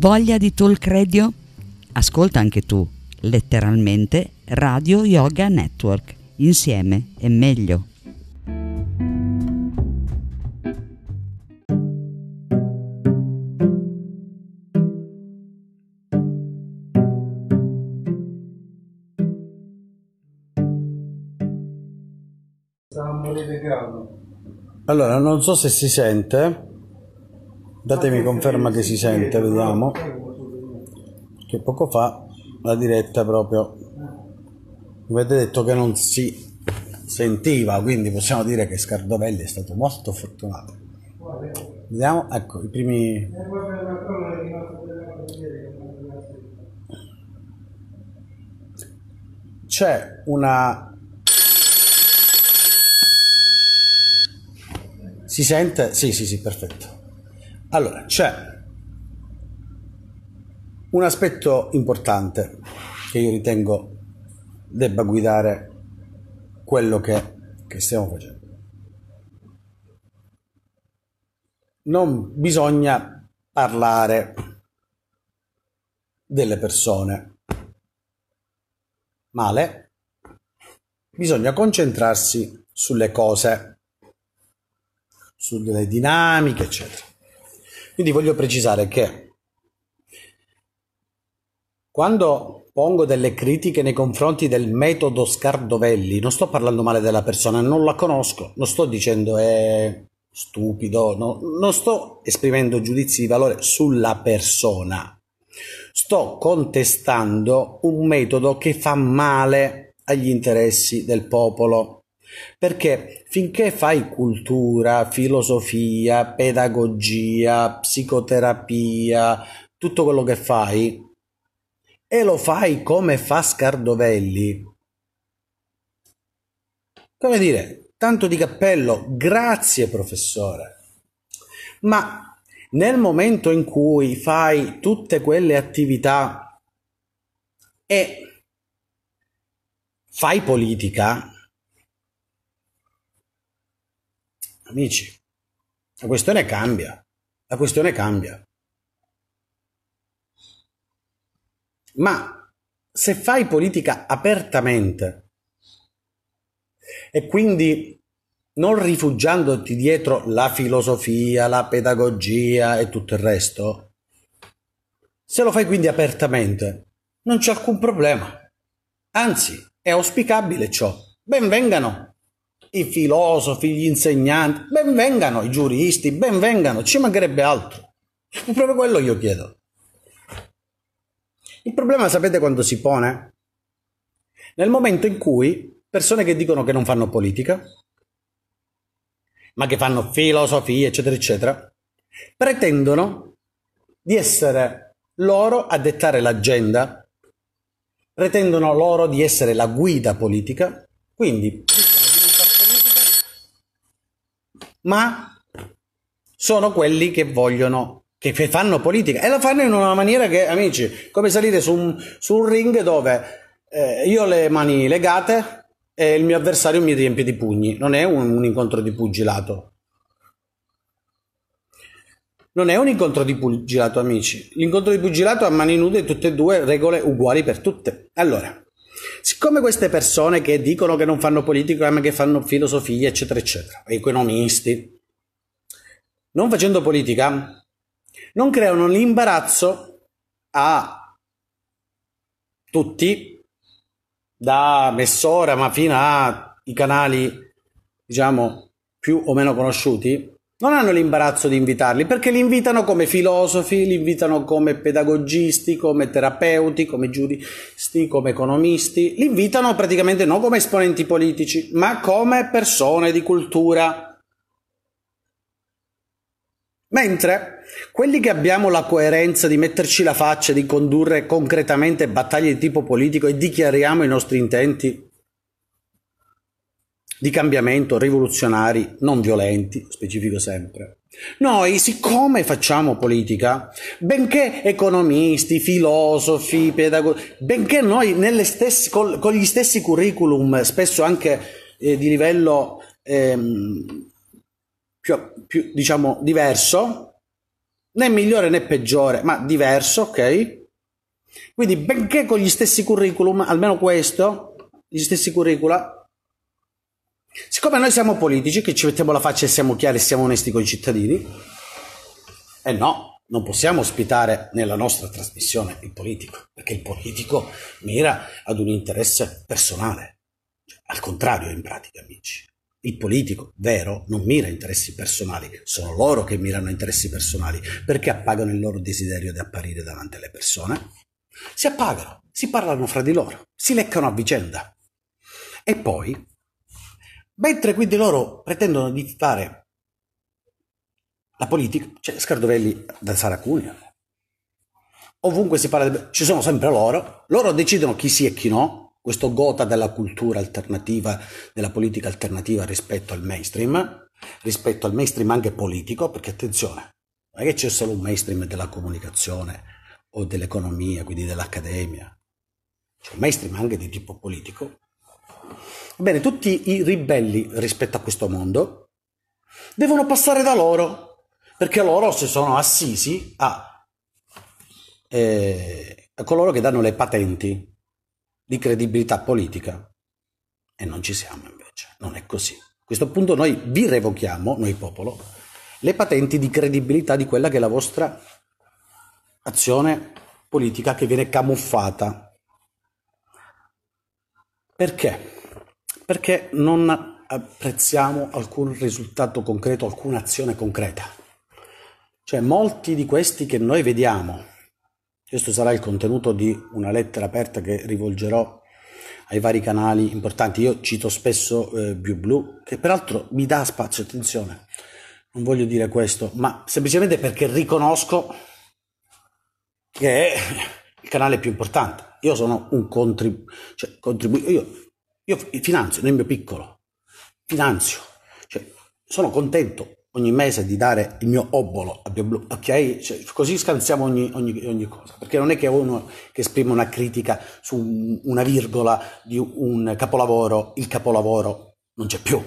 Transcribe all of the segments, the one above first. Voglia di Talk Radio? Ascolta anche tu, letteralmente, Radio Yoga Network. Insieme è meglio. Allora, non so se si sente, datemi conferma che si sente, vediamo, che poco fa la diretta proprio avete detto che non si sentiva, quindi possiamo dire che Scardovelli è stato molto fortunato. Vediamo, ecco, i primi... C'è una... Si sente? Sì, sì, sì, perfetto. Allora, c'è un aspetto importante che io ritengo debba guidare quello che stiamo facendo. Non bisogna parlare delle persone male, bisogna concentrarsi sulle cose, sulle dinamiche, eccetera. Quindi voglio precisare che quando pongo delle critiche nei confronti del metodo Scardovelli, non sto parlando male della persona, non la conosco, non sto dicendo è stupido, no, non sto esprimendo giudizi di valore sulla persona, sto contestando un metodo che fa male agli interessi del popolo. Perché finché fai cultura, filosofia, pedagogia, psicoterapia, tutto quello che fai, e lo fai come fa Scardovelli, come dire, tanto di cappello, grazie professore, ma nel momento in cui fai tutte quelle attività e fai politica, amici, la questione cambia, la questione cambia. Ma se fai politica apertamente e quindi non rifugiandoti dietro la filosofia, la pedagogia e tutto il resto, se lo fai quindi apertamente, non c'è alcun problema. Anzi, è auspicabile ciò. Ben vengano i filosofi, gli insegnanti, ben vengano i giuristi, ben vengano, ci mancherebbe altro. E proprio quello io chiedo. Il problema sapete quando si pone? Nel momento in cui persone che dicono che non fanno politica, ma che fanno filosofia, eccetera, eccetera, pretendono di essere loro a dettare l'agenda, pretendono loro di essere la guida politica, quindi... ma sono quelli che vogliono, che fanno politica e la fanno in una maniera che, amici, come salire su un ring dove io ho le mani legate e il mio avversario mi riempie di pugni. Non è un incontro di pugilato, non è un incontro di pugilato, amici. L'incontro di pugilato a mani nude, tutte e due, regole uguali per tutte. Allora, siccome queste persone che dicono che non fanno politica ma che fanno filosofia, eccetera, eccetera, economisti, non facendo politica, non creano l'imbarazzo a tutti, da Messora ma fino ai canali, diciamo, più o meno conosciuti, non hanno l'imbarazzo di invitarli, perché li invitano come filosofi, li invitano come pedagogisti, come terapeuti, come giuristi, come economisti, li invitano praticamente non come esponenti politici, ma come persone di cultura. Mentre quelli che abbiamo la coerenza di metterci la faccia, di condurre concretamente battaglie di tipo politico e dichiariamo i nostri intenti di cambiamento, rivoluzionari, non violenti, specifico sempre. Noi, siccome facciamo politica, benché economisti, filosofi, pedagogi, benché noi con gli stessi curriculum, spesso anche di livello più, diciamo, diverso, né migliore né peggiore, ma diverso, ok? Quindi benché con gli stessi curriculum, almeno questo, gli stessi curricula, siccome noi siamo politici, che ci mettiamo la faccia e siamo chiari e siamo onesti con i cittadini, e no, non possiamo ospitare nella nostra trasmissione il politico, perché il politico mira ad un interesse personale. Cioè, al contrario, in pratica, amici, il politico vero non mira interessi personali, sono loro che mirano interessi personali, perché appagano il loro desiderio di apparire davanti alle persone, si appagano, si parlano fra di loro, si leccano a vicenda. E poi, mentre quindi loro pretendono di fare la politica, cioè Scardovelli da Sara Cuneo, ovunque si parla di... ci sono sempre loro decidono chi sì e chi no, questo gota della cultura alternativa, della politica alternativa rispetto al mainstream anche politico, perché attenzione, non è che c'è solo un mainstream della comunicazione o dell'economia, quindi dell'accademia, c'è un mainstream anche di tipo politico. Bene, tutti i ribelli rispetto a questo mondo devono passare da loro, perché loro si sono assisi a coloro che danno le patenti di credibilità politica, e non ci siamo invece, non è così. A questo punto noi vi revochiamo, noi popolo, le patenti di credibilità di quella che è la vostra azione politica, che viene camuffata. Perché? Perché non apprezziamo alcun risultato concreto, alcuna azione concreta. Cioè, molti di questi che noi vediamo, questo sarà il contenuto di una lettera aperta che rivolgerò ai vari canali importanti. Io cito spesso BiuBlu, che peraltro mi dà spazio, attenzione, non voglio dire questo, ma semplicemente perché riconosco che è il canale più importante. Io sono un contribuitore. Io finanzio nel mio piccolo, cioè sono contento ogni mese di dare il mio obolo a BiuBlu, ok? Cioè, così scansiamo ogni cosa, perché non è che uno che esprime una critica su una virgola di un capolavoro, il capolavoro non c'è più.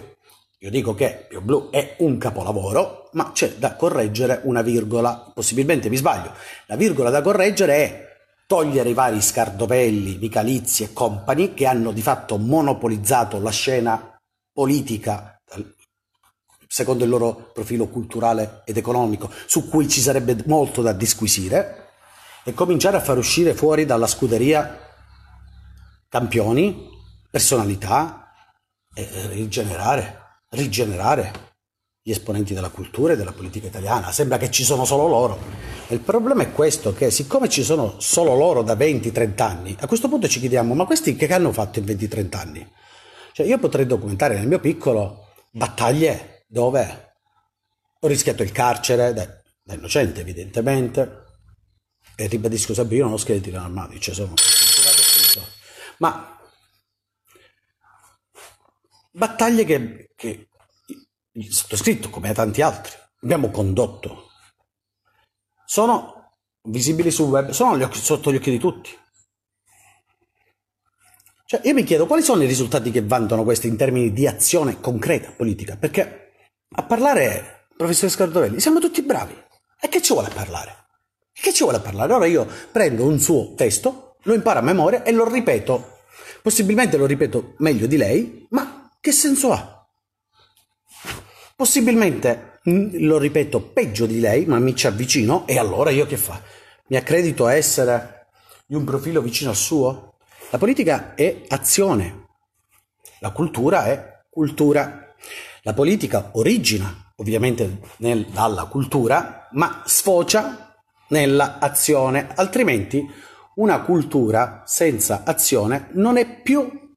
Io dico che BiuBlu è un capolavoro, ma c'è da correggere una virgola, possibilmente mi sbaglio, la virgola da correggere è togliere i vari Scardovelli, Michalizzi e compagni, che hanno di fatto monopolizzato la scena politica secondo il loro profilo culturale ed economico, su cui ci sarebbe molto da disquisire, e cominciare a far uscire fuori dalla scuderia campioni, personalità, e rigenerare gli esponenti della cultura e della politica italiana. Sembra che ci sono solo loro. E il problema è questo, che siccome ci sono solo loro da 20-30 anni, a questo punto ci chiediamo, ma questi che hanno fatto in 20-30 anni? Cioè, io potrei documentare nel mio piccolo battaglie dove ho rischiato il carcere, da innocente evidentemente, e ribadisco sempre, io non ho scheletri nell'armadio, cioè sono ma battaglie che il sottoscritto, come a tanti altri, abbiamo condotto, sono visibili sul web, sono sotto gli occhi di tutti. Cioè, io mi chiedo quali sono i risultati che vantano questi in termini di azione concreta politica, perché a parlare, professor Scardovelli, siamo tutti bravi, e che ci vuole parlare? Ora io prendo un suo testo, lo imparo a memoria e lo ripeto, possibilmente lo ripeto meglio di lei, ma che senso ha? Possibilmente lo ripeto peggio di lei, ma mi ci avvicino, e allora io che fa? Mi accredito a essere di un profilo vicino al suo? La politica è azione, la cultura è cultura. La politica origina ovviamente dalla cultura, ma sfocia nella azione, altrimenti una cultura senza azione non è più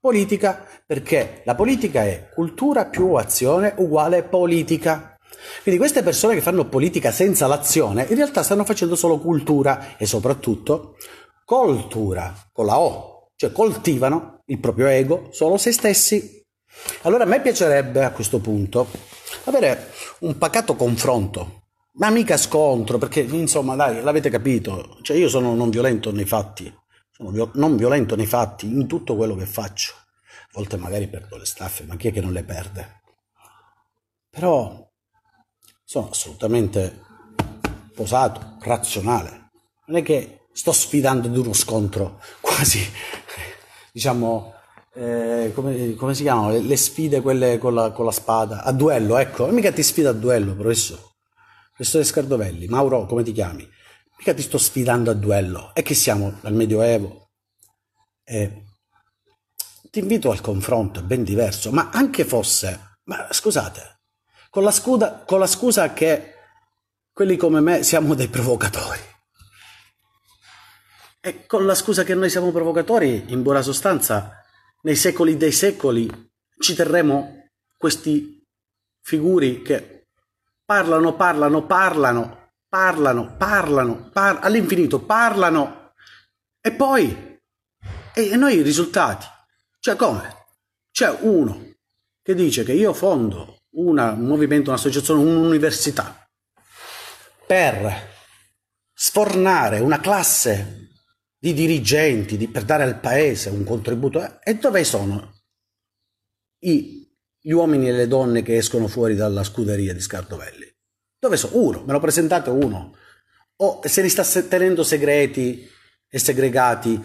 politica, perché la politica è cultura più azione uguale politica. Quindi queste persone che fanno politica senza l'azione in realtà stanno facendo solo cultura, e soprattutto coltura, con la O, cioè coltivano il proprio ego, solo se stessi. Allora a me piacerebbe a questo punto avere un pacato confronto, ma mica scontro, perché insomma dai, l'avete capito, cioè io sono non violento nei fatti, in tutto quello che faccio. A volte magari perdo le staffe, ma chi è che non le perde? Però sono assolutamente posato, razionale. Non è che sto sfidando ad uno scontro, quasi, diciamo, come si chiamano? Le sfide quelle con la spada, a duello, ecco. Non mica ti sfida a duello, professore. Professore Scardovelli, Mauro, come ti chiami? Mica ti sto sfidando a duello. È che siamo al Medioevo. Ti invito al confronto, è ben diverso, ma anche fosse, ma scusate, con la scusa che quelli come me siamo dei provocatori, e con la scusa che noi siamo provocatori, in buona sostanza, nei secoli dei secoli ci terremo questi figuri che parlano all'infinito, parlano, e poi, e noi i risultati. Cioè come? C'è uno che dice che io fondo un movimento, un'associazione, un'università per sfornare una classe di dirigenti, per dare al paese un contributo. E dove sono gli uomini e le donne che escono fuori dalla scuderia di Scardovelli? Dove sono? Uno, me lo presentate uno. O se li sta tenendo segreti e segregati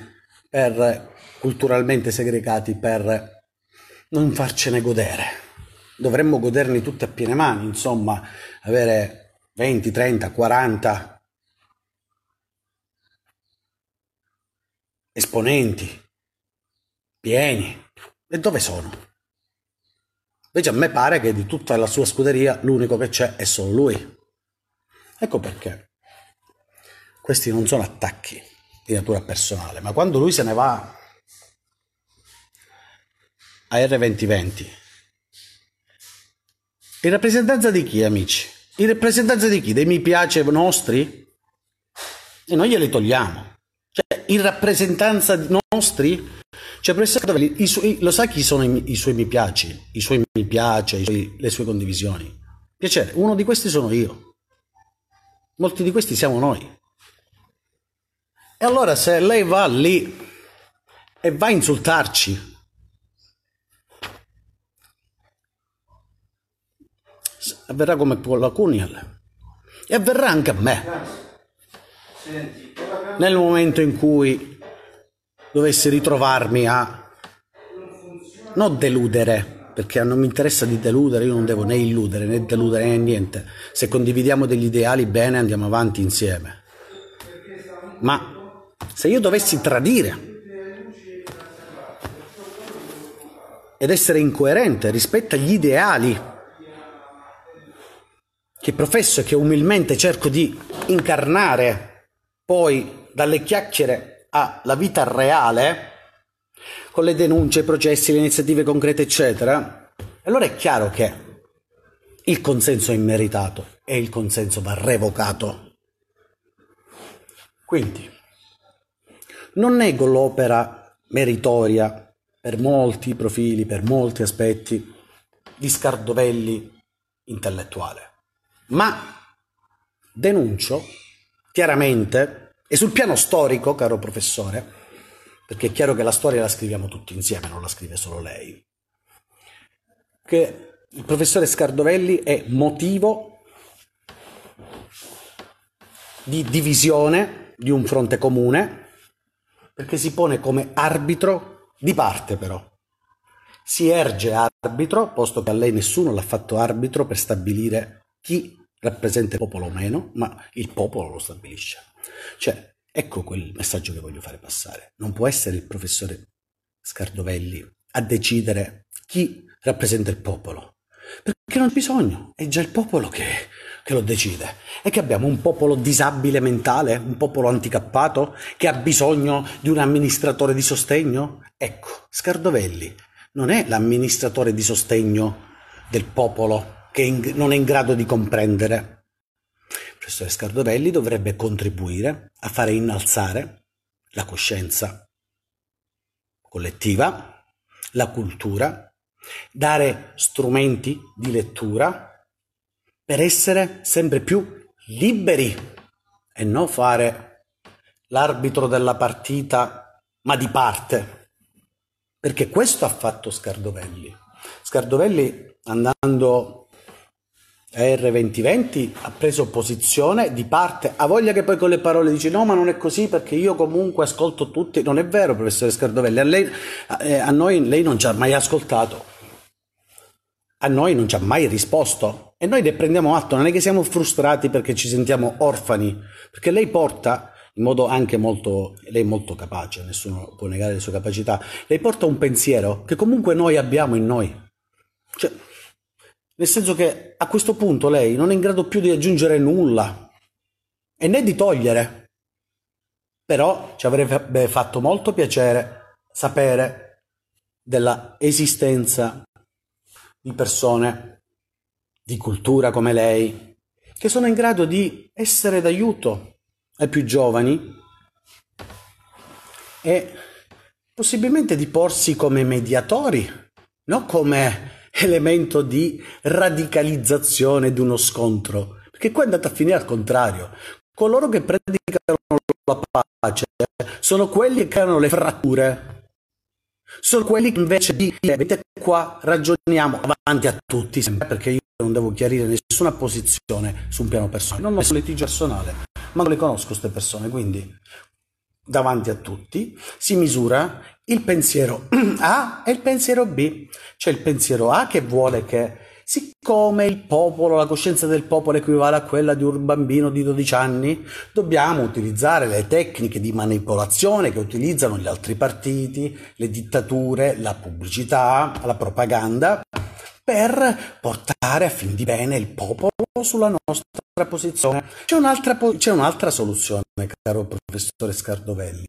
per... culturalmente segregati per non farcene godere. Dovremmo goderli tutti a piene mani, insomma, avere 20, 30, 40 esponenti pieni. E dove sono? Invece a me pare che di tutta la sua scuderia l'unico che c'è è solo lui. Ecco perché questi non sono attacchi di natura personale, ma quando lui se ne va a R2020 in rappresentanza di chi, amici? In rappresentanza di chi? Dei mi piace nostri? E noi glieli togliamo, cioè in rappresentanza di nostri, cioè lo sa chi sono i suoi mi piaci, i suoi mi piace, le sue condivisioni, piacere. Uno di questi sono io, molti di questi siamo noi. E allora se lei va lì e va a insultarci, avverrà come con la Cunial e avverrà anche a me. Nel momento in cui dovessi ritrovarmi a non deludere, perché non mi interessa di deludere, io non devo né illudere né deludere né niente. Se condividiamo degli ideali, bene, andiamo avanti insieme. Ma se io dovessi tradire ed essere incoerente rispetto agli ideali che professo e che umilmente cerco di incarnare poi dalle chiacchiere alla vita reale, con le denunce, i processi, le iniziative concrete, eccetera, allora è chiaro che il consenso è immeritato e il consenso va revocato. Quindi, non nego l'opera meritoria per molti profili, per molti aspetti di Scardovelli intellettuale. Ma denuncio chiaramente, e sul piano storico, caro professore, perché è chiaro che la storia la scriviamo tutti insieme, non la scrive solo lei, che il professore Scardovelli è motivo di divisione di un fronte comune, perché si pone come arbitro di parte, però. Si erge arbitro, posto che a lei nessuno l'ha fatto arbitro per stabilire chi rappresenta il popolo o meno, ma il popolo lo stabilisce. Cioè, ecco quel messaggio che voglio fare passare. Non può essere il professore Scardovelli a decidere chi rappresenta il popolo, perché non c'è bisogno, è già il popolo che lo decide. E che abbiamo un popolo disabile mentale, un popolo handicappato, che ha bisogno di un amministratore di sostegno? Ecco, Scardovelli non è l'amministratore di sostegno del popolo che non è in grado di comprendere. Il professore Scardovelli dovrebbe contribuire a fare innalzare la coscienza collettiva, la cultura, dare strumenti di lettura per essere sempre più liberi e non fare l'arbitro della partita, ma di parte. Perché questo ha fatto Scardovelli. Scardovelli, andando R2020 ha preso posizione di parte, ha voglia che poi con le parole dice no ma non è così perché io comunque ascolto tutti, non è vero professore Scardovelli, a noi lei non ci ha mai ascoltato, a noi non ci ha mai risposto e noi ne prendiamo atto, non è che siamo frustrati perché ci sentiamo orfani, perché lei porta in modo anche molto, lei è molto capace, nessuno può negare le sue capacità, lei porta un pensiero che comunque noi abbiamo in noi, cioè nel senso che a questo punto lei non è in grado più di aggiungere nulla e né di togliere, però ci avrebbe fatto molto piacere sapere della esistenza di persone di cultura come lei che sono in grado di essere d'aiuto ai più giovani e possibilmente di porsi come mediatori, non come elemento di radicalizzazione di uno scontro, perché qua è andata a finire al contrario. Coloro che predicano la pace sono quelli che creano le fratture, sono quelli che invece di vedete qua ragioniamo avanti a tutti, sempre, perché io non devo chiarire nessuna posizione su un piano personale, non ho nessun litigio personale, ma non le conosco queste persone, quindi davanti a tutti si misura il pensiero A e il pensiero B. C'è il pensiero A che vuole che, siccome il popolo, la coscienza del popolo equivale a quella di un bambino di 12 anni, dobbiamo utilizzare le tecniche di manipolazione che utilizzano gli altri partiti, le dittature, la pubblicità, la propaganda, per portare a fin di bene il popolo sulla nostra posizione. C'è un'altra soluzione, caro professore Scardovelli,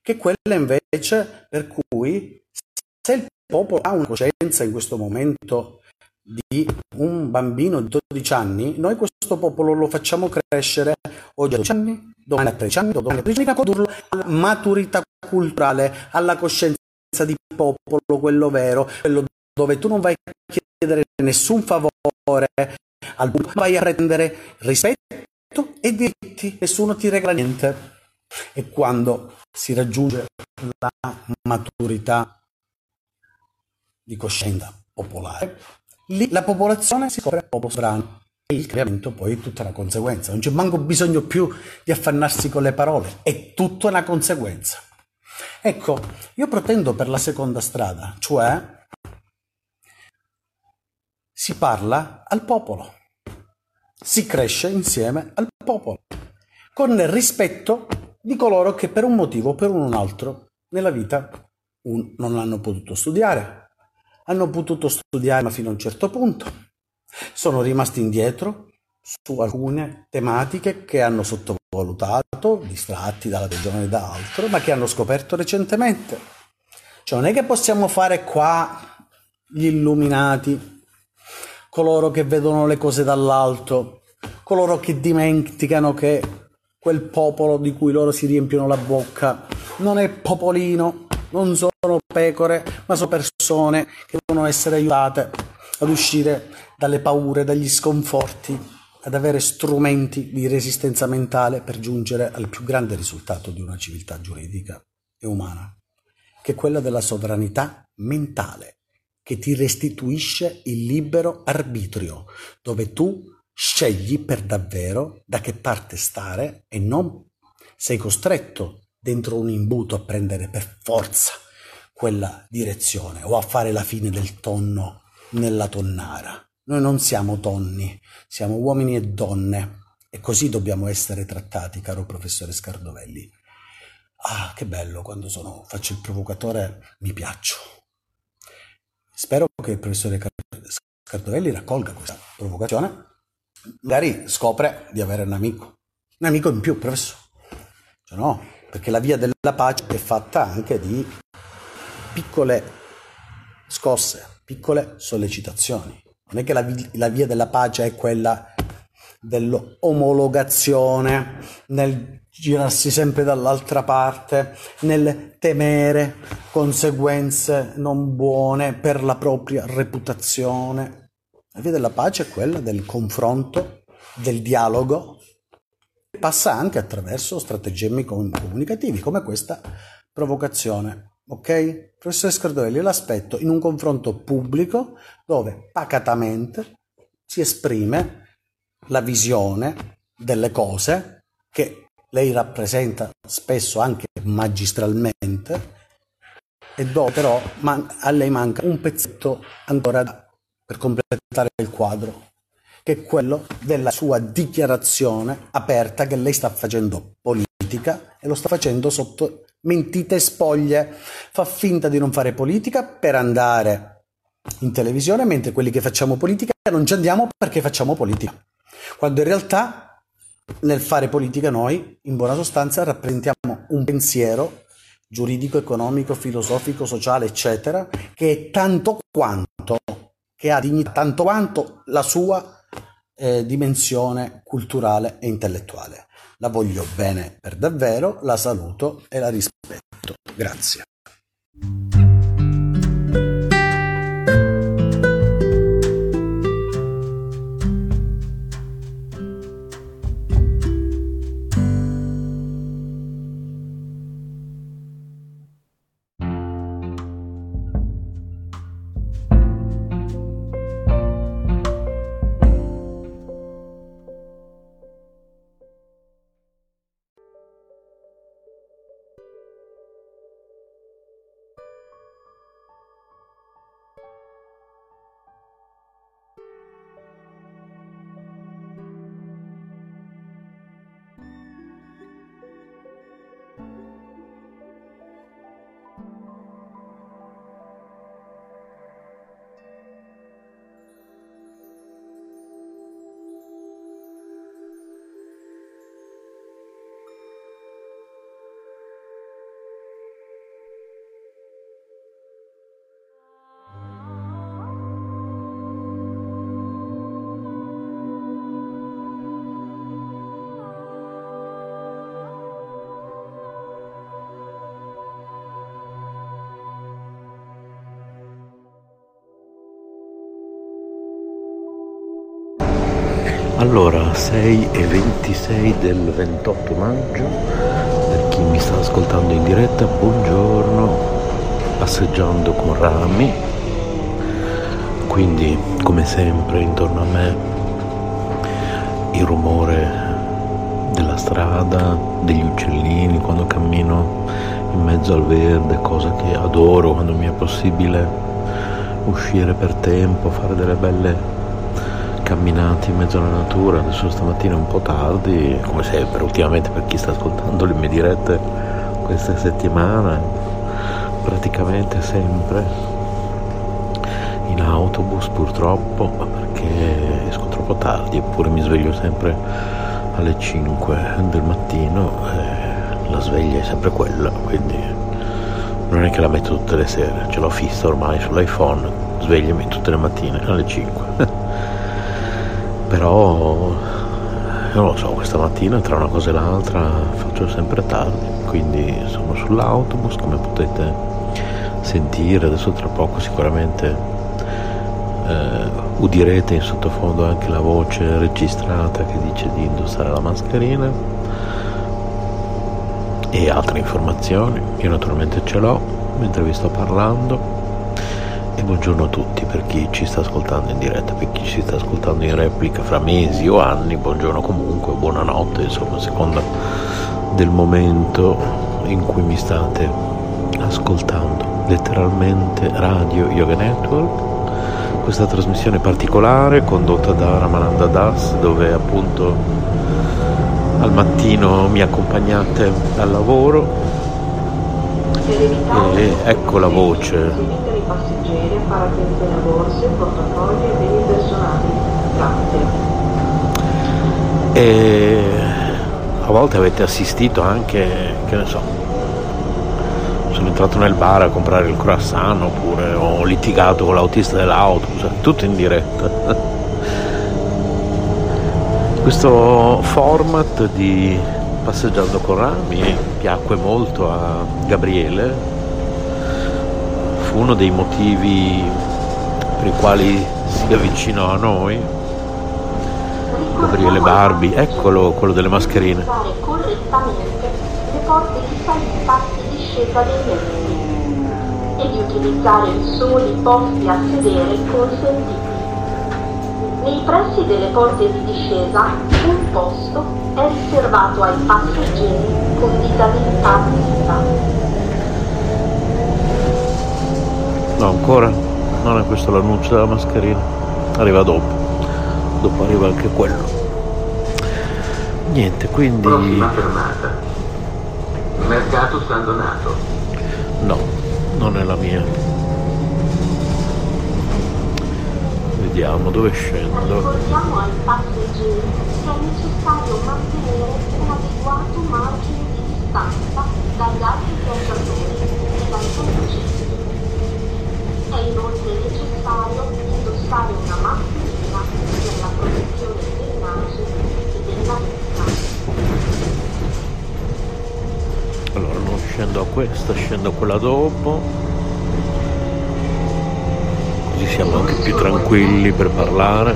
che è quella invece per cui se il popolo ha una coscienza in questo momento di un bambino di 12 anni, noi questo popolo lo facciamo crescere oggi a 12 anni, domani a 13 anni, domani a 13 anni, a condurlo alla maturità culturale, alla coscienza di popolo, quello vero, quello dove tu non vai a chiedere nessun favore, al vai a prendere rispetto e diritti, nessuno ti regala niente. E quando si raggiunge la maturità di coscienza popolare, lì la popolazione si scopre popolo sovrano e il cambiamento poi è tutta una conseguenza, non c'è manco bisogno più di affannarsi con le parole, è tutta una conseguenza. Ecco, io pretendo per la seconda strada, cioè si parla al popolo, si cresce insieme al popolo, con il rispetto di coloro che per un motivo o per un altro nella vita non hanno potuto studiare, ma fino a un certo punto sono rimasti indietro su alcune tematiche che hanno sottovalutato, distratti dalla regione e da altro, ma che hanno scoperto recentemente. Cioè non è che possiamo fare qua gli illuminati, coloro che vedono le cose dall'alto, coloro che dimenticano che quel popolo di cui loro si riempiono la bocca non è popolino, non sono pecore, ma sono persone che devono essere aiutate ad uscire dalle paure, dagli sconforti, ad avere strumenti di resistenza mentale per giungere al più grande risultato di una civiltà giuridica e umana, che è quella della sovranità mentale, che ti restituisce il libero arbitrio, dove tu scegli per davvero da che parte stare e non sei costretto dentro un imbuto a prendere per forza quella direzione o a fare la fine del tonno nella tonnara. Noi non siamo tonni, siamo uomini e donne e così dobbiamo essere trattati, caro professore Scardovelli. Ah, che bello, quando faccio il provocatore mi piaccio. Spero che il professore Scardovelli raccolga questa provocazione. Magari scopre di avere un amico in più, professore. Cioè no, perché la via della pace è fatta anche di piccole scosse, piccole sollecitazioni. Non è che la via della pace è quella dell'omologazione, nel girarsi sempre dall'altra parte, nel temere conseguenze non buone per la propria reputazione. La via della pace è quella del confronto, del dialogo, che passa anche attraverso stratagemmi comunicativi, come questa provocazione. Ok? Professore Scardovelli, l'aspetto in un confronto pubblico dove pacatamente si esprime la visione delle cose che lei rappresenta spesso anche magistralmente, e dopo però a lei manca un pezzetto ancora per completare il quadro, che è quello della sua dichiarazione aperta che lei sta facendo politica, e lo sta facendo sotto mentite spoglie. Fa finta di non fare politica per andare in televisione, mentre quelli che facciamo politica non ci andiamo perché facciamo politica, quando in realtà nel fare politica noi in buona sostanza rappresentiamo un pensiero giuridico, economico, filosofico, sociale, eccetera, che è tanto quanto, che ha dignità tanto quanto la sua dimensione culturale e intellettuale. La voglio bene per davvero, la saluto e la rispetto. Grazie. Allora, 6:26 del 28 maggio, per chi mi sta ascoltando in diretta, buongiorno, passeggiando con Rami, quindi come sempre intorno a me il rumore della strada, degli uccellini quando cammino in mezzo al verde, cosa che adoro quando mi è possibile uscire per tempo, fare delle belle camminati in mezzo alla natura. Adesso stamattina è un po' tardi, come sempre ultimamente per chi sta ascoltando le mie dirette questa settimana, praticamente sempre in autobus purtroppo, perché esco troppo tardi, eppure mi sveglio sempre alle 5 del mattino e la sveglia è sempre quella, quindi non è che la metto tutte le sere, ce l'ho fissa ormai sull'iPhone, svegliami tutte le mattine alle 5. Però non lo so, questa mattina tra una cosa e l'altra faccio sempre tardi, quindi sono sull'autobus come potete sentire. Adesso tra poco sicuramente udirete in sottofondo anche la voce registrata che dice di indossare la mascherina e altre informazioni. Io naturalmente ce l'ho mentre vi sto parlando. E buongiorno a tutti, per chi ci sta ascoltando in diretta, per chi ci sta ascoltando in replica fra mesi o anni, buongiorno comunque, buonanotte, insomma, a seconda del momento in cui mi state ascoltando. Letteralmente Radio Yoga Network, questa trasmissione particolare condotta da Ramananda Das, dove appunto al mattino mi accompagnate al lavoro e ecco la voce passeggeri, fare attenzione a borse, portafogli e beni personali. Grazie. E a volte avete assistito anche, che ne so, sono entrato nel bar a comprare il croissant, oppure ho litigato con l'autista dell'autobus, tutto in diretta. Questo format di Passeggiando con Rami piacque molto a Gabriele. Uno dei motivi per i quali si avvicinò a noi, Gabriele Barbi, eccolo, quello delle mascherine. Correttamente le porte di passi di discesa dei letti e di utilizzare solo i posti a sedere consentiti. Nei pressi delle porte di discesa un posto è riservato ai passeggeri con disabilità vista. No, ancora? Non è questo l'annuncio della mascherina? Arriva dopo arriva anche quello. Niente, quindi... Prossima fermata. Mercato San Donato. No, non è la mia. Vediamo dove scendo. Ricordiamo ai passeggeri che è necessario mantenere un adeguato margine di distanza dagli altri viaggiatori e dai conducenti. È inoltre necessario indossare una mascherina per la protezione del naso e della vita. Allora non scendo a questa, scendo a quella dopo. Siamo anche più tranquilli per parlare.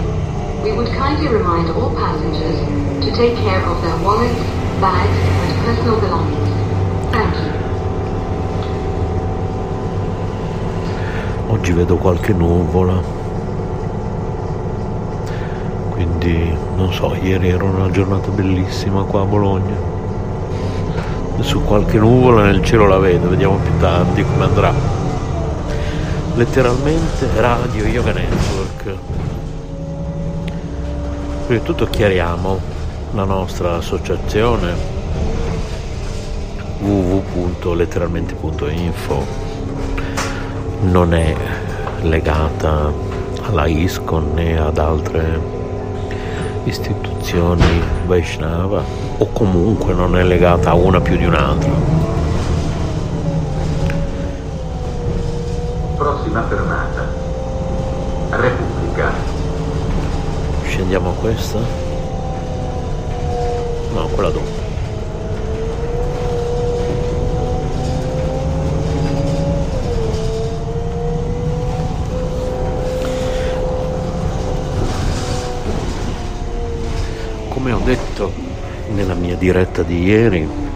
We would kindly remind all passengers to take care of their wallets, bags and personal belongings. Thank you. Oggi vedo qualche nuvola, quindi non so, ieri era una giornata bellissima qua a Bologna. Adesso qualche nuvola nel cielo la vedo, vediamo più tardi come andrà. Letteralmente Radio Yoga Network. Prima di tutto chiariamo la nostra associazione www.letteralmente.info. Non è legata alla ISKCON né ad altre istituzioni Vaishnava, o comunque non è legata a una più di un'altra. Prossima fermata Repubblica. Scendiamo a questa? No, quella dopo. Come ho detto nella mia diretta di ieri,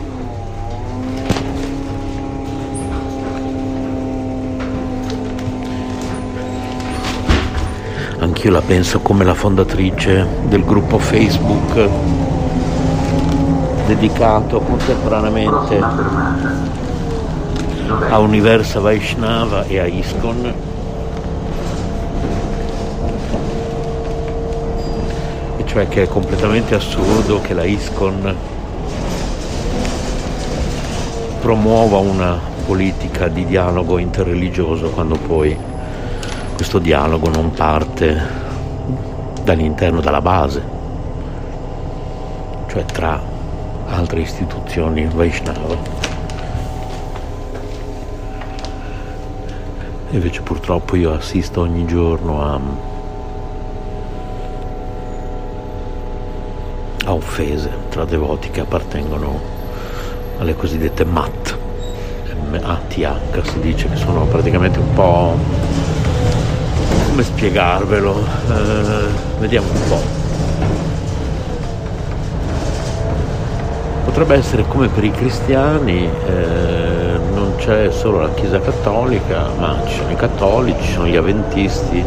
anch'io la penso come la fondatrice del gruppo Facebook dedicato contemporaneamente a Universa Vaishnava e a ISKCON, e cioè che è completamente assurdo che la ISKCON promuova una politica di dialogo interreligioso quando poi questo dialogo non parte dall'interno, dalla base, cioè tra altre istituzioni Vaishnava. Invece purtroppo io assisto ogni giorno a offese tra devoti che appartengono alle cosiddette MAT, MATH si dice, che sono praticamente un po'... come spiegarvelo? Vediamo un po'. Potrebbe essere come per i cristiani, non c'è solo la Chiesa cattolica, ma ci sono i cattolici, ci sono gli avventisti,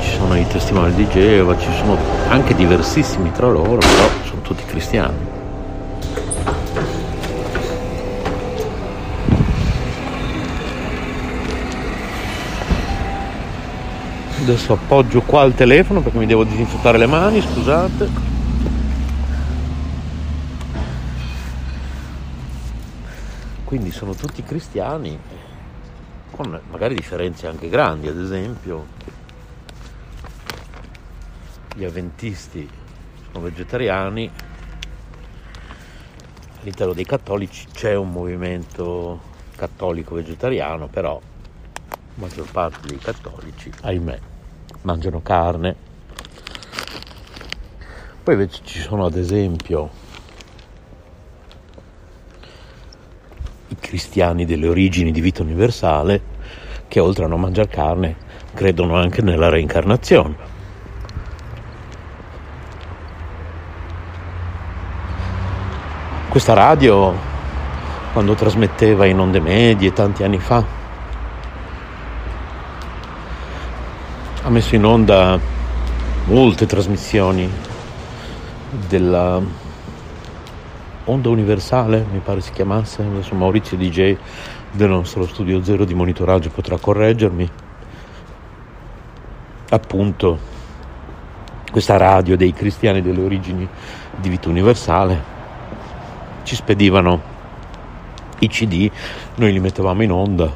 ci sono i testimoni di Geova, ci sono anche diversissimi tra loro, però sono tutti cristiani. Adesso appoggio qua al telefono perché mi devo disinfettare le mani, scusate. Quindi sono tutti cristiani, con magari differenze anche grandi. Ad esempio gli avventisti sono vegetariani, all'interno dei cattolici c'è un movimento cattolico vegetariano, però la maggior parte dei cattolici, ahimè, mangiano carne. Poi invece ci sono ad esempio i cristiani delle origini di vita universale che, oltre a non mangiare carne, credono anche nella reincarnazione. Questa radio, quando trasmetteva in onde medie tanti anni fa, ha messo in onda molte trasmissioni della onda universale, mi pare si chiamasse. Adesso Maurizio DJ del nostro studio zero di monitoraggio potrà correggermi. Appunto, questa radio dei cristiani delle origini di vita universale, ci spedivano i CD, noi li mettevamo in onda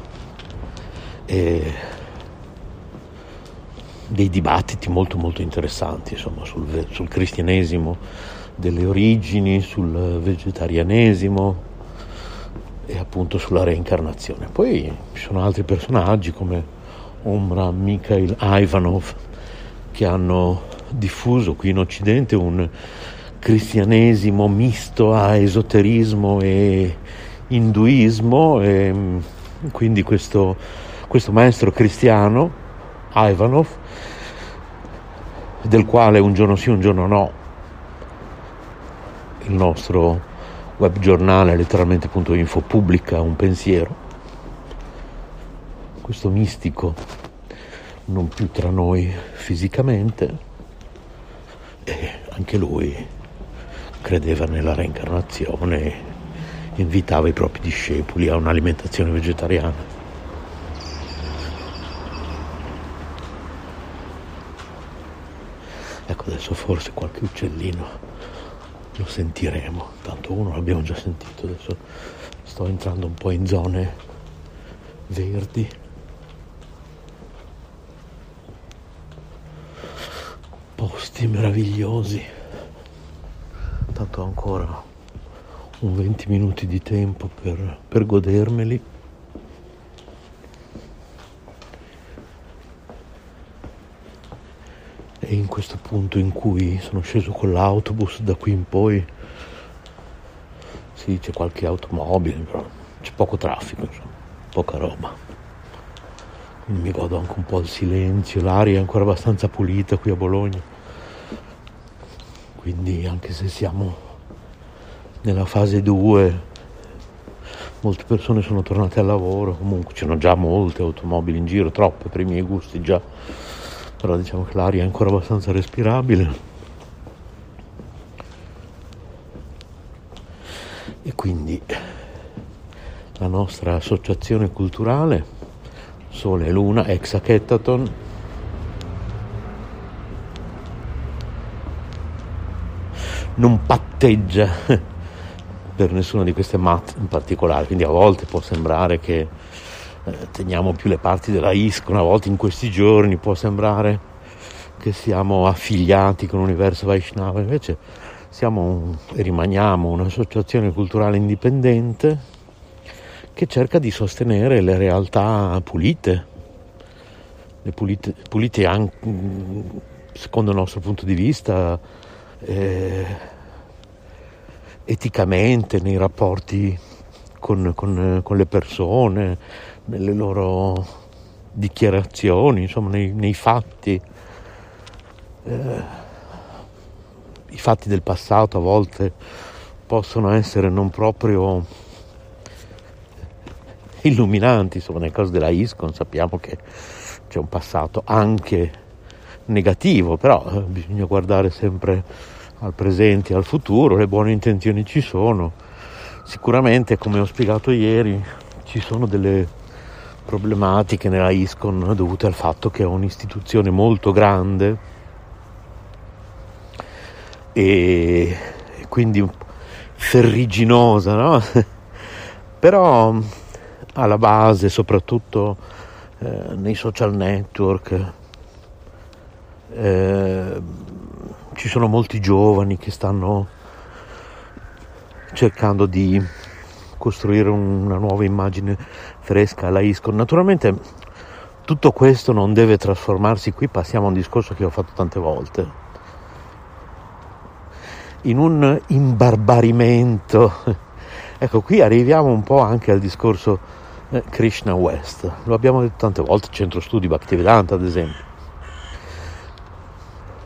e dei dibattiti molto molto interessanti, insomma, sul cristianesimo delle origini, sul vegetarianesimo e appunto sulla reincarnazione. Poi ci sono altri personaggi come Omra, Mikhail Ivanov, che hanno diffuso qui in Occidente un cristianesimo misto a esoterismo e induismo, e quindi questo maestro cristiano Ivanov, del quale un giorno sì un giorno no il nostro web giornale letteralmente.info pubblica un pensiero, questo mistico non più tra noi fisicamente, e anche lui credeva nella reincarnazione, invitava i propri discepoli a un'alimentazione vegetariana. Ecco, adesso forse qualche uccellino lo sentiremo, tanto uno l'abbiamo già sentito. Adesso sto entrando un po' in zone verdi. Posti meravigliosi. Tanto ancora un 20 minuti di tempo per godermeli. E in questo punto in cui sono sceso con l'autobus, da qui in poi sì, c'è qualche automobile, però c'è poco traffico, insomma, poca roba. Mi godo anche un po' il silenzio, l'aria è ancora abbastanza pulita qui a Bologna, quindi anche se siamo nella fase 2, molte persone sono tornate al lavoro, comunque c'erano già molte automobili in giro, troppe per i miei gusti già, però diciamo che l'aria è ancora abbastanza respirabile. E quindi la nostra associazione culturale Sole e Luna Hexakettaton non patteggia per nessuna di queste mat in particolare, quindi a volte può sembrare che teniamo più le parti della ISKCON, a volte in questi giorni può sembrare che siamo affiliati con l'universo Vaishnava, invece siamo e rimaniamo un'associazione culturale indipendente che cerca di sostenere le realtà pulite, pulite anche secondo il nostro punto di vista, eticamente, nei rapporti con le persone, nelle loro dichiarazioni, insomma nei fatti. I fatti del passato a volte possono essere non proprio illuminanti, insomma nel caso della ISKCON sappiamo che c'è un passato anche negativo, però bisogna guardare sempre al presente e al futuro, le buone intenzioni ci sono. Sicuramente, come ho spiegato ieri, ci sono delle problematiche nella ISKCON dovute al fatto che è un'istituzione molto grande e quindi ferriginosa, no? Però alla base, soprattutto nei social network, ci sono molti giovani che stanno cercando di costruire una nuova immagine fresca alla ISKCON. Naturalmente tutto questo non deve trasformarsi, qui passiamo a un discorso che ho fatto tante volte, in un imbarbarimento. Ecco, qui arriviamo un po' anche al discorso Krishna West, lo abbiamo detto tante volte, Centro Studi Bhaktivedanta ad esempio.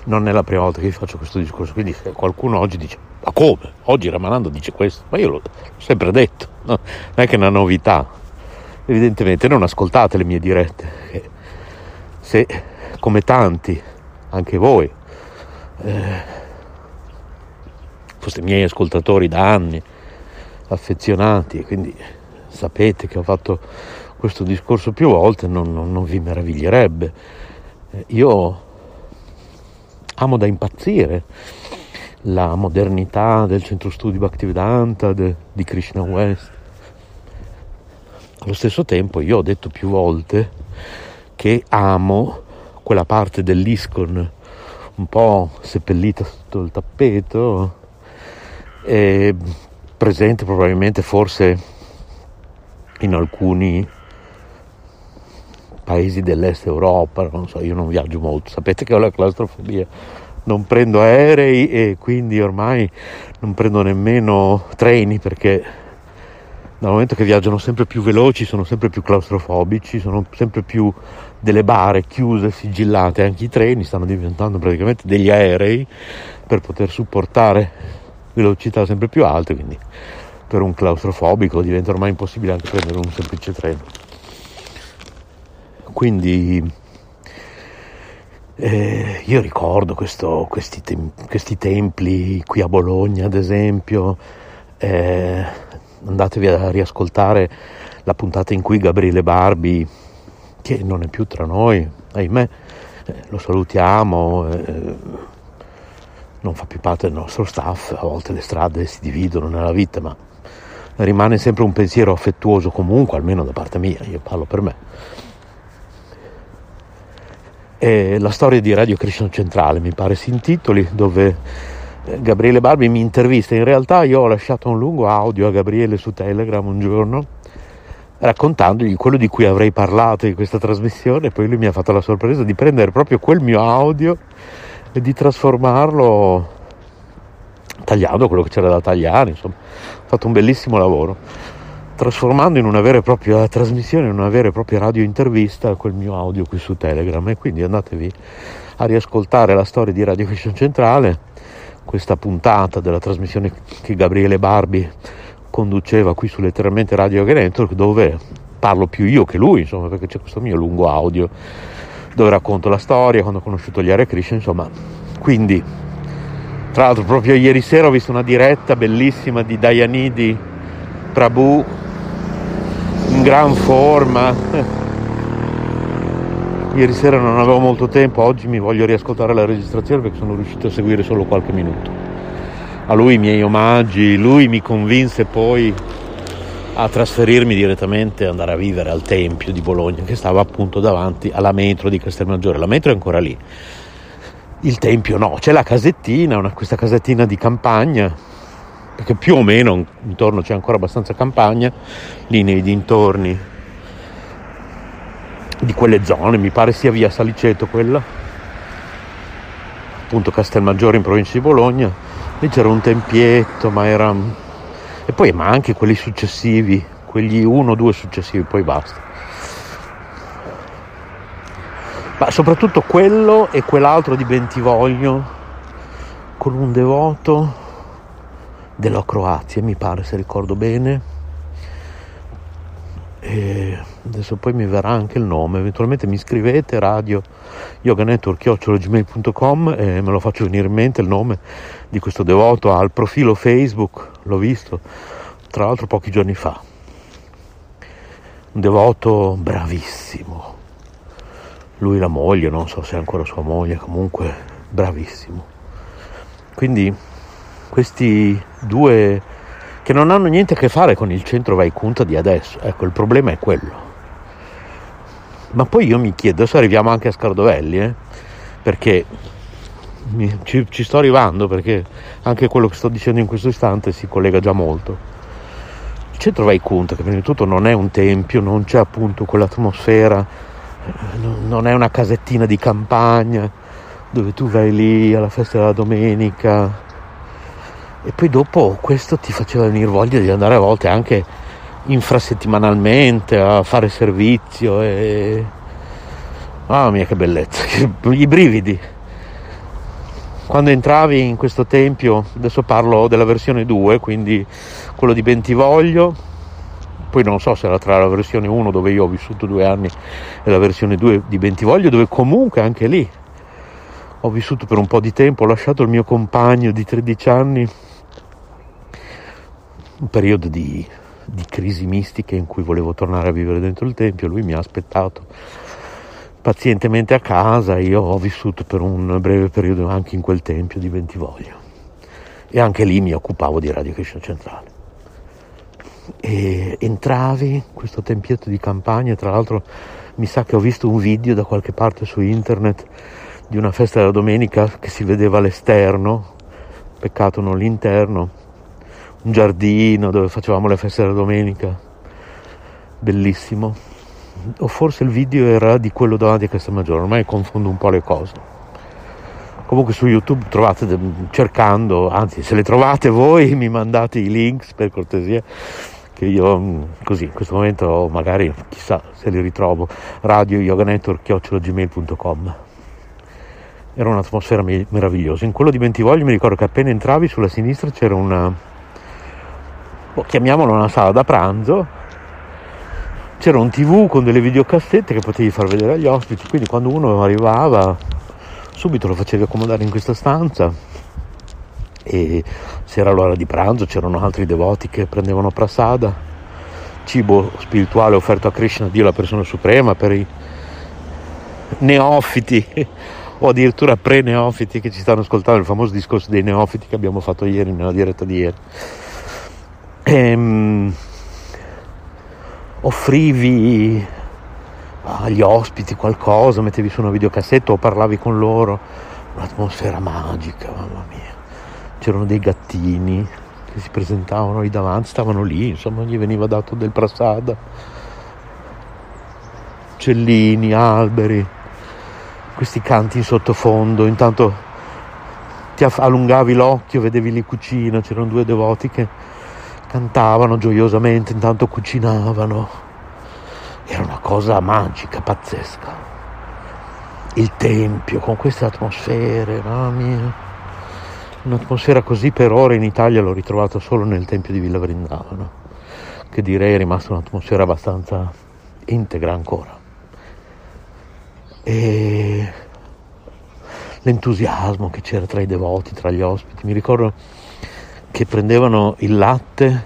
Non è la prima volta che faccio questo discorso, quindi se qualcuno oggi dice ma come? Oggi Ramananda dice questo? Ma io l'ho sempre detto, no? Non è che è una novità. Evidentemente non ascoltate le mie dirette, se come tanti, anche voi, Foste miei ascoltatori da anni, affezionati, e quindi sapete che ho fatto questo discorso più volte, non vi meraviglierebbe. Io amo da impazzire la modernità del Centro Studi Bhaktivedanta, di Krishna West. Allo stesso tempo io ho detto più volte che amo quella parte dell'ISKCON un po' seppellita sotto il tappeto, e presente probabilmente forse in alcuni paesi dell'est Europa, non so, io non viaggio molto, sapete che ho la claustrofobia, non prendo aerei e quindi ormai non prendo nemmeno treni, perché dal momento che viaggiano sempre più veloci sono sempre più claustrofobici, sono sempre più delle bare chiuse, sigillate, anche i treni stanno diventando praticamente degli aerei per poter supportare velocità sempre più alte, quindi per un claustrofobico diventa ormai impossibile anche prendere un semplice treno. Quindi io ricordo questi templi qui a Bologna, ad esempio. Andatevi a riascoltare la puntata in cui Gabriele Barbi, che non è più tra noi, ahimè, lo salutiamo, non fa più parte del nostro staff, a volte le strade si dividono nella vita, ma rimane sempre un pensiero affettuoso comunque, almeno da parte mia, io parlo per me. E la storia di Radio Krishna Centrale, mi pare si intitoli, dove Gabriele Barbi mi intervista. In realtà io ho lasciato un lungo audio a Gabriele su Telegram un giorno, raccontandogli quello di cui avrei parlato in questa trasmissione, poi lui mi ha fatto la sorpresa di prendere proprio quel mio audio e di trasformarlo, tagliando quello che c'era da tagliare, insomma, ho fatto un bellissimo lavoro, trasformando in una vera e propria trasmissione, in una vera e propria radio intervista quel mio audio qui su Telegram. E quindi andatevi a riascoltare la storia di Radio Krishna Centrale, questa puntata della trasmissione che Gabriele Barbi conduceva qui su Letteralmente Radio Yoga Network, dove parlo più io che lui, insomma, perché c'è questo mio lungo audio dove racconto la storia, quando ho conosciuto gli Hare Krishna, insomma. Quindi, tra l'altro, proprio ieri sera ho visto una diretta bellissima di Dayanidi Prabhu, in gran forma. Ieri sera non avevo molto tempo, oggi mi voglio riascoltare la registrazione perché sono riuscito a seguire solo qualche minuto. A lui i miei omaggi, lui mi convinse poi a trasferirmi direttamente, andare a vivere al Tempio di Bologna, che stava appunto davanti alla metro di Castelmaggiore. La metro è ancora lì, il Tempio no, c'è la casettina, questa casettina di campagna, perché più o meno intorno c'è ancora abbastanza campagna lì nei dintorni di quelle zone, mi pare sia via Saliceto quella, appunto Castelmaggiore in provincia di Bologna. Lì c'era un tempietto, ma anche quelli successivi, quegli uno o due successivi, poi basta. Ma soprattutto quello e quell'altro di Bentivoglio con un devoto della Croazia, mi pare, se ricordo bene, e adesso poi mi verrà anche il nome, eventualmente mi scrivete radioyoganetwork@gmail.com e me lo faccio venire in mente il nome di questo devoto. Al profilo Facebook, l'ho visto tra l'altro pochi giorni fa, un devoto bravissimo, lui, la moglie, non so se è ancora sua moglie, comunque bravissimo. Quindi questi due che non hanno niente a che fare con il Centro Vaikuntha di adesso, ecco, il problema è quello. Ma poi io mi chiedo, adesso arriviamo anche a Scardovelli, perché ci sto arrivando, perché anche quello che sto dicendo in questo istante si collega già molto. Il Centro Vaikuntha, che prima di tutto non è un tempio, non c'è appunto quell'atmosfera, non è una casettina di campagna dove tu vai lì alla festa della domenica. E poi dopo questo ti faceva venire voglia di andare a volte anche infrasettimanalmente a fare servizio e... mamma mia, che bellezza, i brividi! Quando entravi in questo tempio, adesso parlo della versione 2, quindi quello di Bentivoglio, poi non so se era tra la versione 1 dove io ho vissuto 2 anni e la versione 2 di Bentivoglio, dove comunque anche lì ho vissuto per un po' di tempo, ho lasciato il mio compagno di 13 anni, un periodo di crisi mistiche in cui volevo tornare a vivere dentro il tempio, lui mi ha aspettato pazientemente a casa, io ho vissuto per un breve periodo anche in quel tempio di Bentivoglio e anche lì mi occupavo di Radio Krishna Centrale. E entravi in questo tempietto di campagna, tra l'altro mi sa che ho visto un video da qualche parte su internet di una festa della domenica che si vedeva l'esterno, peccato non l'interno, un giardino dove facevamo le feste della domenica, bellissimo. O forse il video era di quello davanti a questa maggiore, ormai confondo un po' le cose. Comunque su YouTube trovate, cercando, anzi se le trovate voi mi mandate i links per cortesia, che io così in questo momento magari chissà se li ritrovo. Radio Yoga Network @gmail.com. Era un'atmosfera meravigliosa. In quello di Bentivoglio mi ricordo che appena entravi sulla sinistra c'era una, chiamiamola una sala da pranzo, c'era un TV con delle videocassette che potevi far vedere agli ospiti, quindi quando uno arrivava subito lo facevi accomodare in questa stanza e se era l'ora di pranzo c'erano altri devoti che prendevano prasada, cibo spirituale offerto a Krishna, Dio la persona suprema, per i neofiti o addirittura pre-neofiti che ci stanno ascoltando, il famoso discorso dei neofiti che abbiamo fatto ieri nella diretta di ieri. Offrivi agli ospiti qualcosa, mettevi su una videocassetta o parlavi con loro, un'atmosfera magica, mamma mia. C'erano dei gattini che si presentavano lì davanti, stavano lì, insomma gli veniva dato del prasada, uccellini, alberi, questi canti in sottofondo, intanto ti allungavi l'occhio, vedevi lì cucina, c'erano due devoti che cantavano gioiosamente, intanto cucinavano, era una cosa magica, pazzesca, il tempio con queste atmosfere, mamma mia. Un'atmosfera così per ore in Italia l'ho ritrovata solo nel tempio di Villa Brindavano, che direi è rimasta un'atmosfera abbastanza integra ancora. E l'entusiasmo che c'era tra i devoti, tra gli ospiti, mi ricordo che prendevano il latte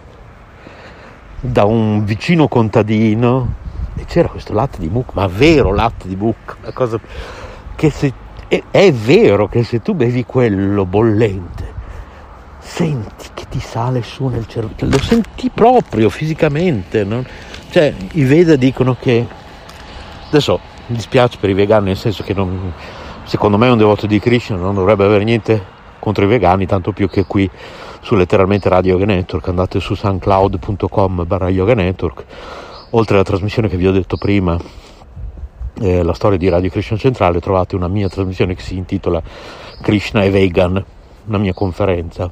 da un vicino contadino e c'era questo latte di mucca, ma vero latte di mucca, una cosa che se... È vero che se tu bevi quello bollente senti che ti sale su nel cervello, lo senti proprio fisicamente, no? Cioè i Veda dicono che, adesso mi dispiace per i vegani nel senso che non, secondo me un devoto di Krishna non dovrebbe avere niente contro i vegani, tanto più che qui su letteralmente Radio Yoga Network, andate su soundcloud.com/Yoga Network, oltre alla trasmissione che vi ho detto prima, la storia di Radio Krishna Centrale, trovate una mia trasmissione che si intitola Krishna e Vegan, una mia conferenza,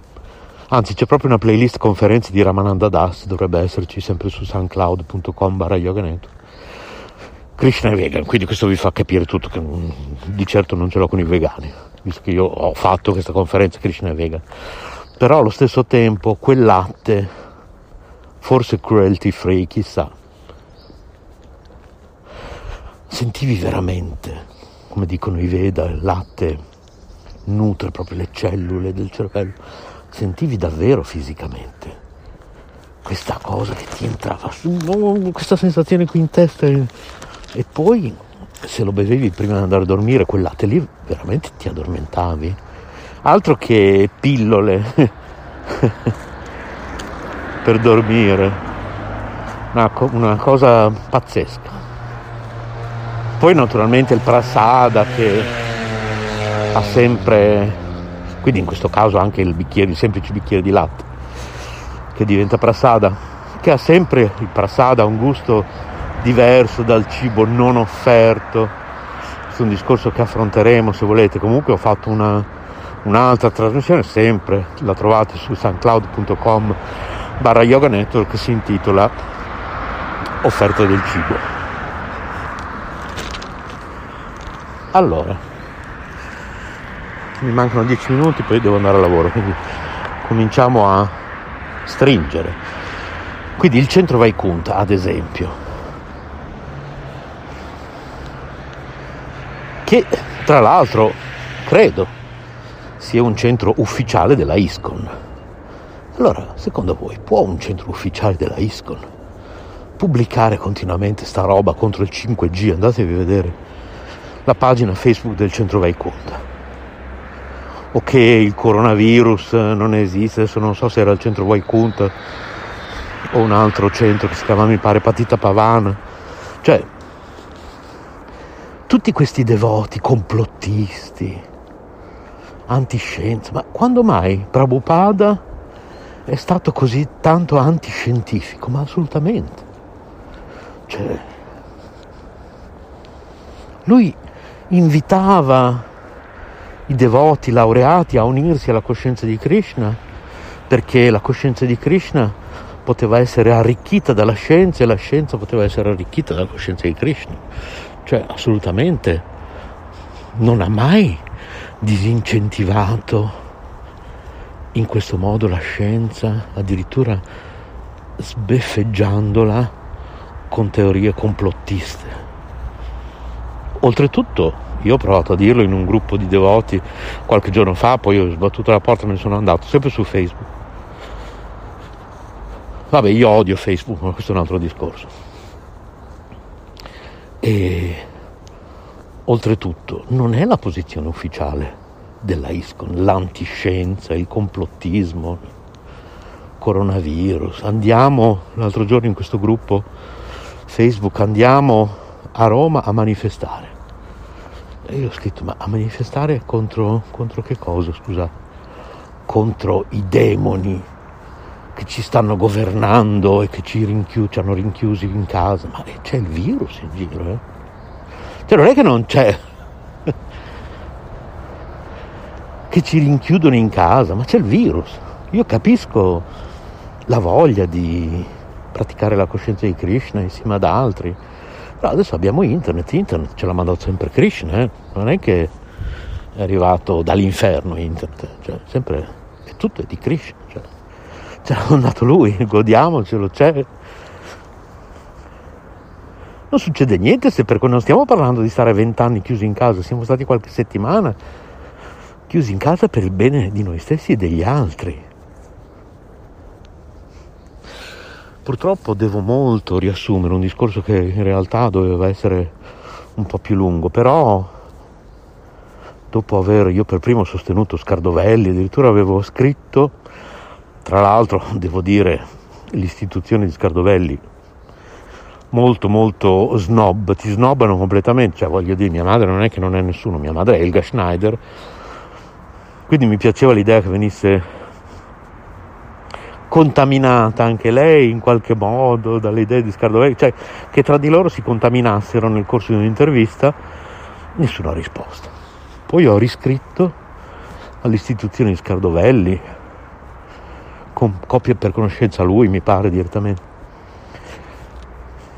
anzi c'è proprio una playlist conferenze di Ramananda Das, dovrebbe esserci sempre su soundcloud.com/Yoga Network, Krishna e Vegan, quindi questo vi fa capire tutto, che di certo non ce l'ho con i vegani, visto che io ho fatto questa conferenza Krishna e Vegan, però allo stesso tempo quel latte, forse cruelty free, chissà, sentivi veramente, come dicono i Veda, il latte nutre proprio le cellule del cervello, sentivi davvero fisicamente questa cosa che ti entrava, questa sensazione qui in testa, e poi se lo bevevi prima di andare a dormire quel latte lì veramente ti addormentavi, altro che pillole per dormire, una cosa pazzesca. Poi naturalmente il prasada che ha sempre, quindi in questo caso anche il bicchiere, il semplice bicchiere di latte che diventa prasada, che ha sempre, il prasada ha un gusto diverso dal cibo non offerto, questo è un discorso che affronteremo se volete. Comunque ho fatto un'altra trasmissione, sempre la trovate su soundcloud.com/Yoga Network, che si intitola Offerta del cibo. Allora, mi mancano 10 minuti, poi devo andare a lavoro, quindi cominciamo a stringere. Quindi il centro Vaikuntha, ad esempio, che tra l'altro credo sia un centro ufficiale della ISKCON. Allora, secondo voi, può un centro ufficiale della ISKCON pubblicare continuamente sta roba contro il 5G? Andatevi a vedere la pagina Facebook del Centro Vaikuntha. O che il coronavirus non esiste, adesso non so se era il Centro Vaikuntha o un altro centro che si chiama, mi pare, Patita Pavana. Cioè, tutti questi devoti complottisti, antiscienza, ma quando mai Prabhupada è stato così tanto antiscientifico? Ma assolutamente. Cioè, lui invitava i devoti laureati a unirsi alla coscienza di Krishna, perché la coscienza di Krishna poteva essere arricchita dalla scienza e la scienza poteva essere arricchita dalla coscienza di Krishna. Cioè, assolutamente non ha mai disincentivato in questo modo la scienza, addirittura sbeffeggiandola con teorie complottiste. Oltretutto, io ho provato a dirlo in un gruppo di devoti qualche giorno fa, poi ho sbattuto la porta e me ne sono andato, sempre su Facebook. Vabbè, io odio Facebook, ma questo è un altro discorso. E oltretutto non è la posizione ufficiale della ISKCON, l'antiscienza, il complottismo, coronavirus. Andiamo, l'altro giorno in questo gruppo Facebook, andiamo a Roma a manifestare. E io ho scritto, ma a manifestare contro che cosa, scusate? Contro i demoni che ci stanno governando e che ci hanno rinchiusi in casa. Ma c'è il virus in giro, eh? Cioè, non è che non c'è, che ci rinchiudono in casa, ma c'è il virus. Io capisco la voglia di praticare la coscienza di Krishna insieme ad altri. Però adesso abbiamo internet ce l'ha mandato sempre Krishna, eh? Non è che è arrivato dall'inferno internet, cioè, sempre, è tutto è di Krishna, cioè, ce l'ha mandato lui, godiamocelo, c'è. Non succede niente, se perché non stiamo parlando di stare 20 anni chiusi in casa, siamo stati qualche settimana chiusi in casa per il bene di noi stessi e degli altri. Purtroppo devo molto riassumere un discorso che in realtà doveva essere un po' più lungo, però dopo aver io per primo sostenuto Scardovelli, addirittura avevo scritto, tra l'altro devo dire, l'istituzione di Scardovelli molto snob, ti snobbano completamente, cioè voglio dire, mia madre non è che non è nessuno, mia madre è Elga Schneider, quindi mi piaceva l'idea che venisse contaminata anche lei in qualche modo dalle idee di Scardovelli, cioè che tra di loro si contaminassero nel corso di un'intervista. Nessuna risposta. Poi ho riscritto all'istituzione di Scardovelli con copia per conoscenza lui, mi pare direttamente,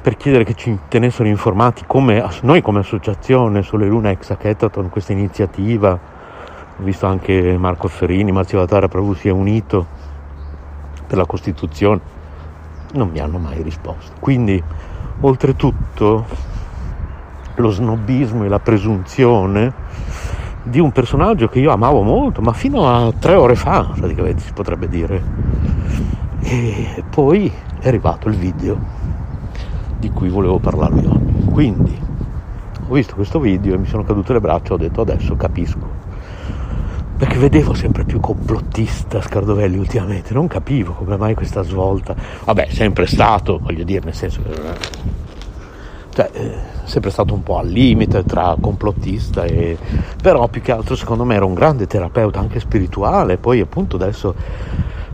per chiedere che ci tenessero informati come noi come associazione Sole Luna ex Hackathon, questa iniziativa. Ho visto anche Marco Ferrini, Marzivatara Prabhu si è unito per la Costituzione, non mi hanno mai risposto. Quindi, oltretutto, lo snobismo e la presunzione di un personaggio che io amavo molto, ma fino a 3 ore fa, praticamente si potrebbe dire. E poi è arrivato il video di cui volevo parlarvi oggi. Quindi, ho visto questo video e mi sono cadute le braccia, ho detto adesso capisco. Perché vedevo sempre più complottista Scardovelli ultimamente, non capivo come mai questa svolta. Vabbè, sempre stato, voglio dire, nel senso che cioè, sempre stato un po' al limite tra complottista e... però più che altro secondo me era un grande terapeuta anche spirituale. Poi appunto adesso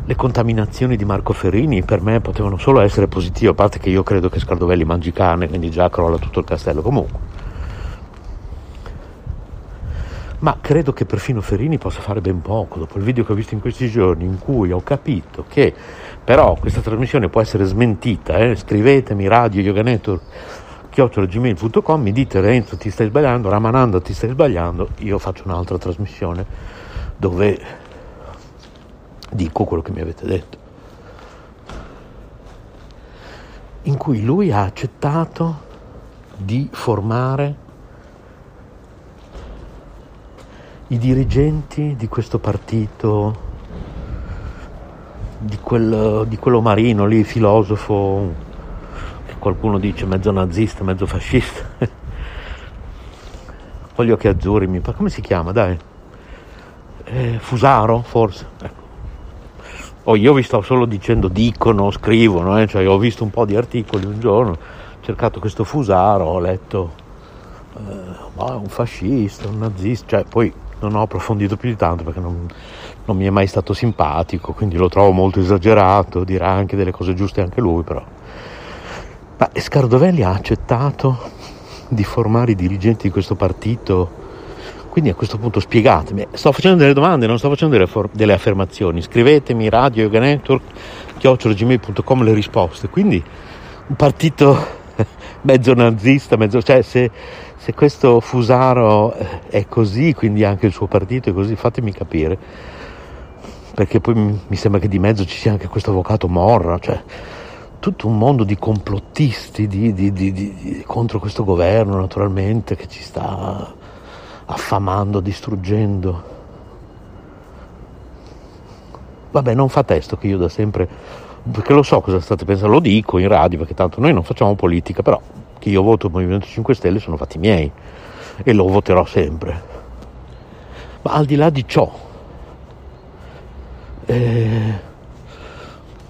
le contaminazioni di Marco Ferrini per me potevano solo essere positive, a parte che io credo che Scardovelli mangi carne, quindi già crolla tutto il castello comunque. Ma credo che perfino Ferrini possa fare ben poco, dopo il video che ho visto in questi giorni, in cui ho capito che però questa trasmissione può essere smentita, eh? Scrivetemi Radio Yoga Network @gmail.com, mi dite Renzo ti stai sbagliando, Ramananda ti stai sbagliando, io faccio un'altra trasmissione dove dico quello che mi avete detto, in cui lui ha accettato di formare i dirigenti di questo partito, di quello marino lì, filosofo, che qualcuno dice mezzo nazista, mezzo fascista, con gli occhi azzurri, come si chiama, dai? Fusaro, forse, ecco. Io vi sto solo dicendo, dicono, scrivono, cioè ho visto un po' di articoli un giorno, ho cercato questo Fusaro, ho letto un fascista, un nazista, cioè poi non ho approfondito più di tanto perché non mi è mai stato simpatico, quindi lo trovo molto esagerato, dirà anche delle cose giuste anche lui, però. Ma Scardovelli ha accettato di formare i dirigenti di questo partito? Quindi a questo punto spiegatemi, sto facendo delle domande, non sto facendo delle affermazioni. Scrivetemi Radio Yoga Network @gmail.com le risposte. Quindi un partito mezzo nazista, cioè se questo Fusaro è così, quindi anche il suo partito è così, fatemi capire. Perché poi mi sembra che di mezzo ci sia anche questo avvocato Morra, cioè tutto un mondo di complottisti contro questo governo, naturalmente, che ci sta affamando, distruggendo. Vabbè, non fa testo che io da sempre, perché lo so cosa state pensando, lo dico in radio perché tanto noi non facciamo politica, però che io voto il Movimento 5 Stelle sono fatti miei e lo voterò sempre. Ma al di là di ciò,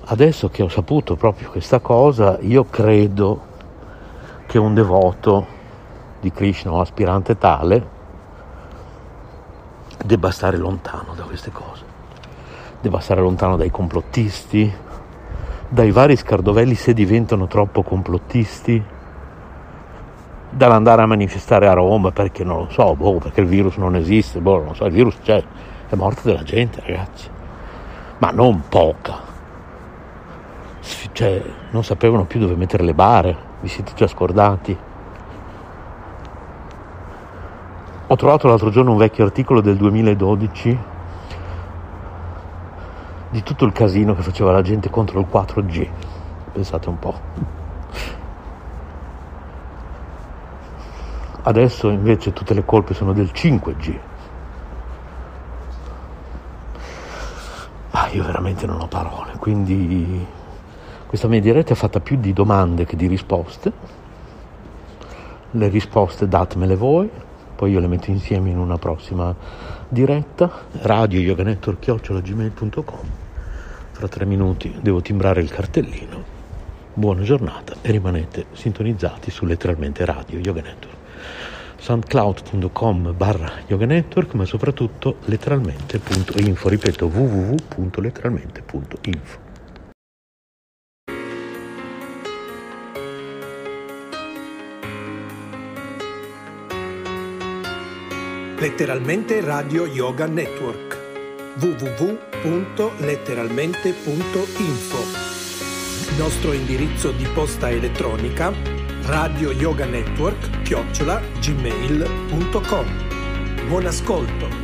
adesso che ho saputo proprio questa cosa, io credo che un devoto di Krishna o aspirante tale debba stare lontano da queste cose, debba stare lontano dai complottisti, dai vari Scardovelli se diventano troppo complottisti, dall'andare a manifestare a Roma perché non lo so, perché il virus non esiste, non lo so, il virus c'è, è morta della gente, ragazzi, ma non poca, cioè non sapevano più dove mettere le bare, vi siete già scordati. Ho trovato l'altro giorno un vecchio articolo del 2012 di tutto il casino che faceva la gente contro il 4G. Pensate un po'. Adesso invece tutte le colpe sono del 5G. Io veramente non ho parole, quindi questa mia diretta è fatta più di domande che di risposte. Le risposte datemele voi. Poi io le metto insieme in una prossima diretta. Radio Yoga Network @gmail.com. Fra 3 minuti devo timbrare il cartellino. Buona giornata e rimanete sintonizzati su Letteralmente Radio Yoga Network. soundcloud.com/Yoga Network, ma soprattutto letteralmente.info. Ripeto, www.letteralmente.info. Letteralmente Radio Yoga Network, www.letteralmente.info. Nostro indirizzo di posta elettronica radioyoganetwork@gmail.com. Buon ascolto.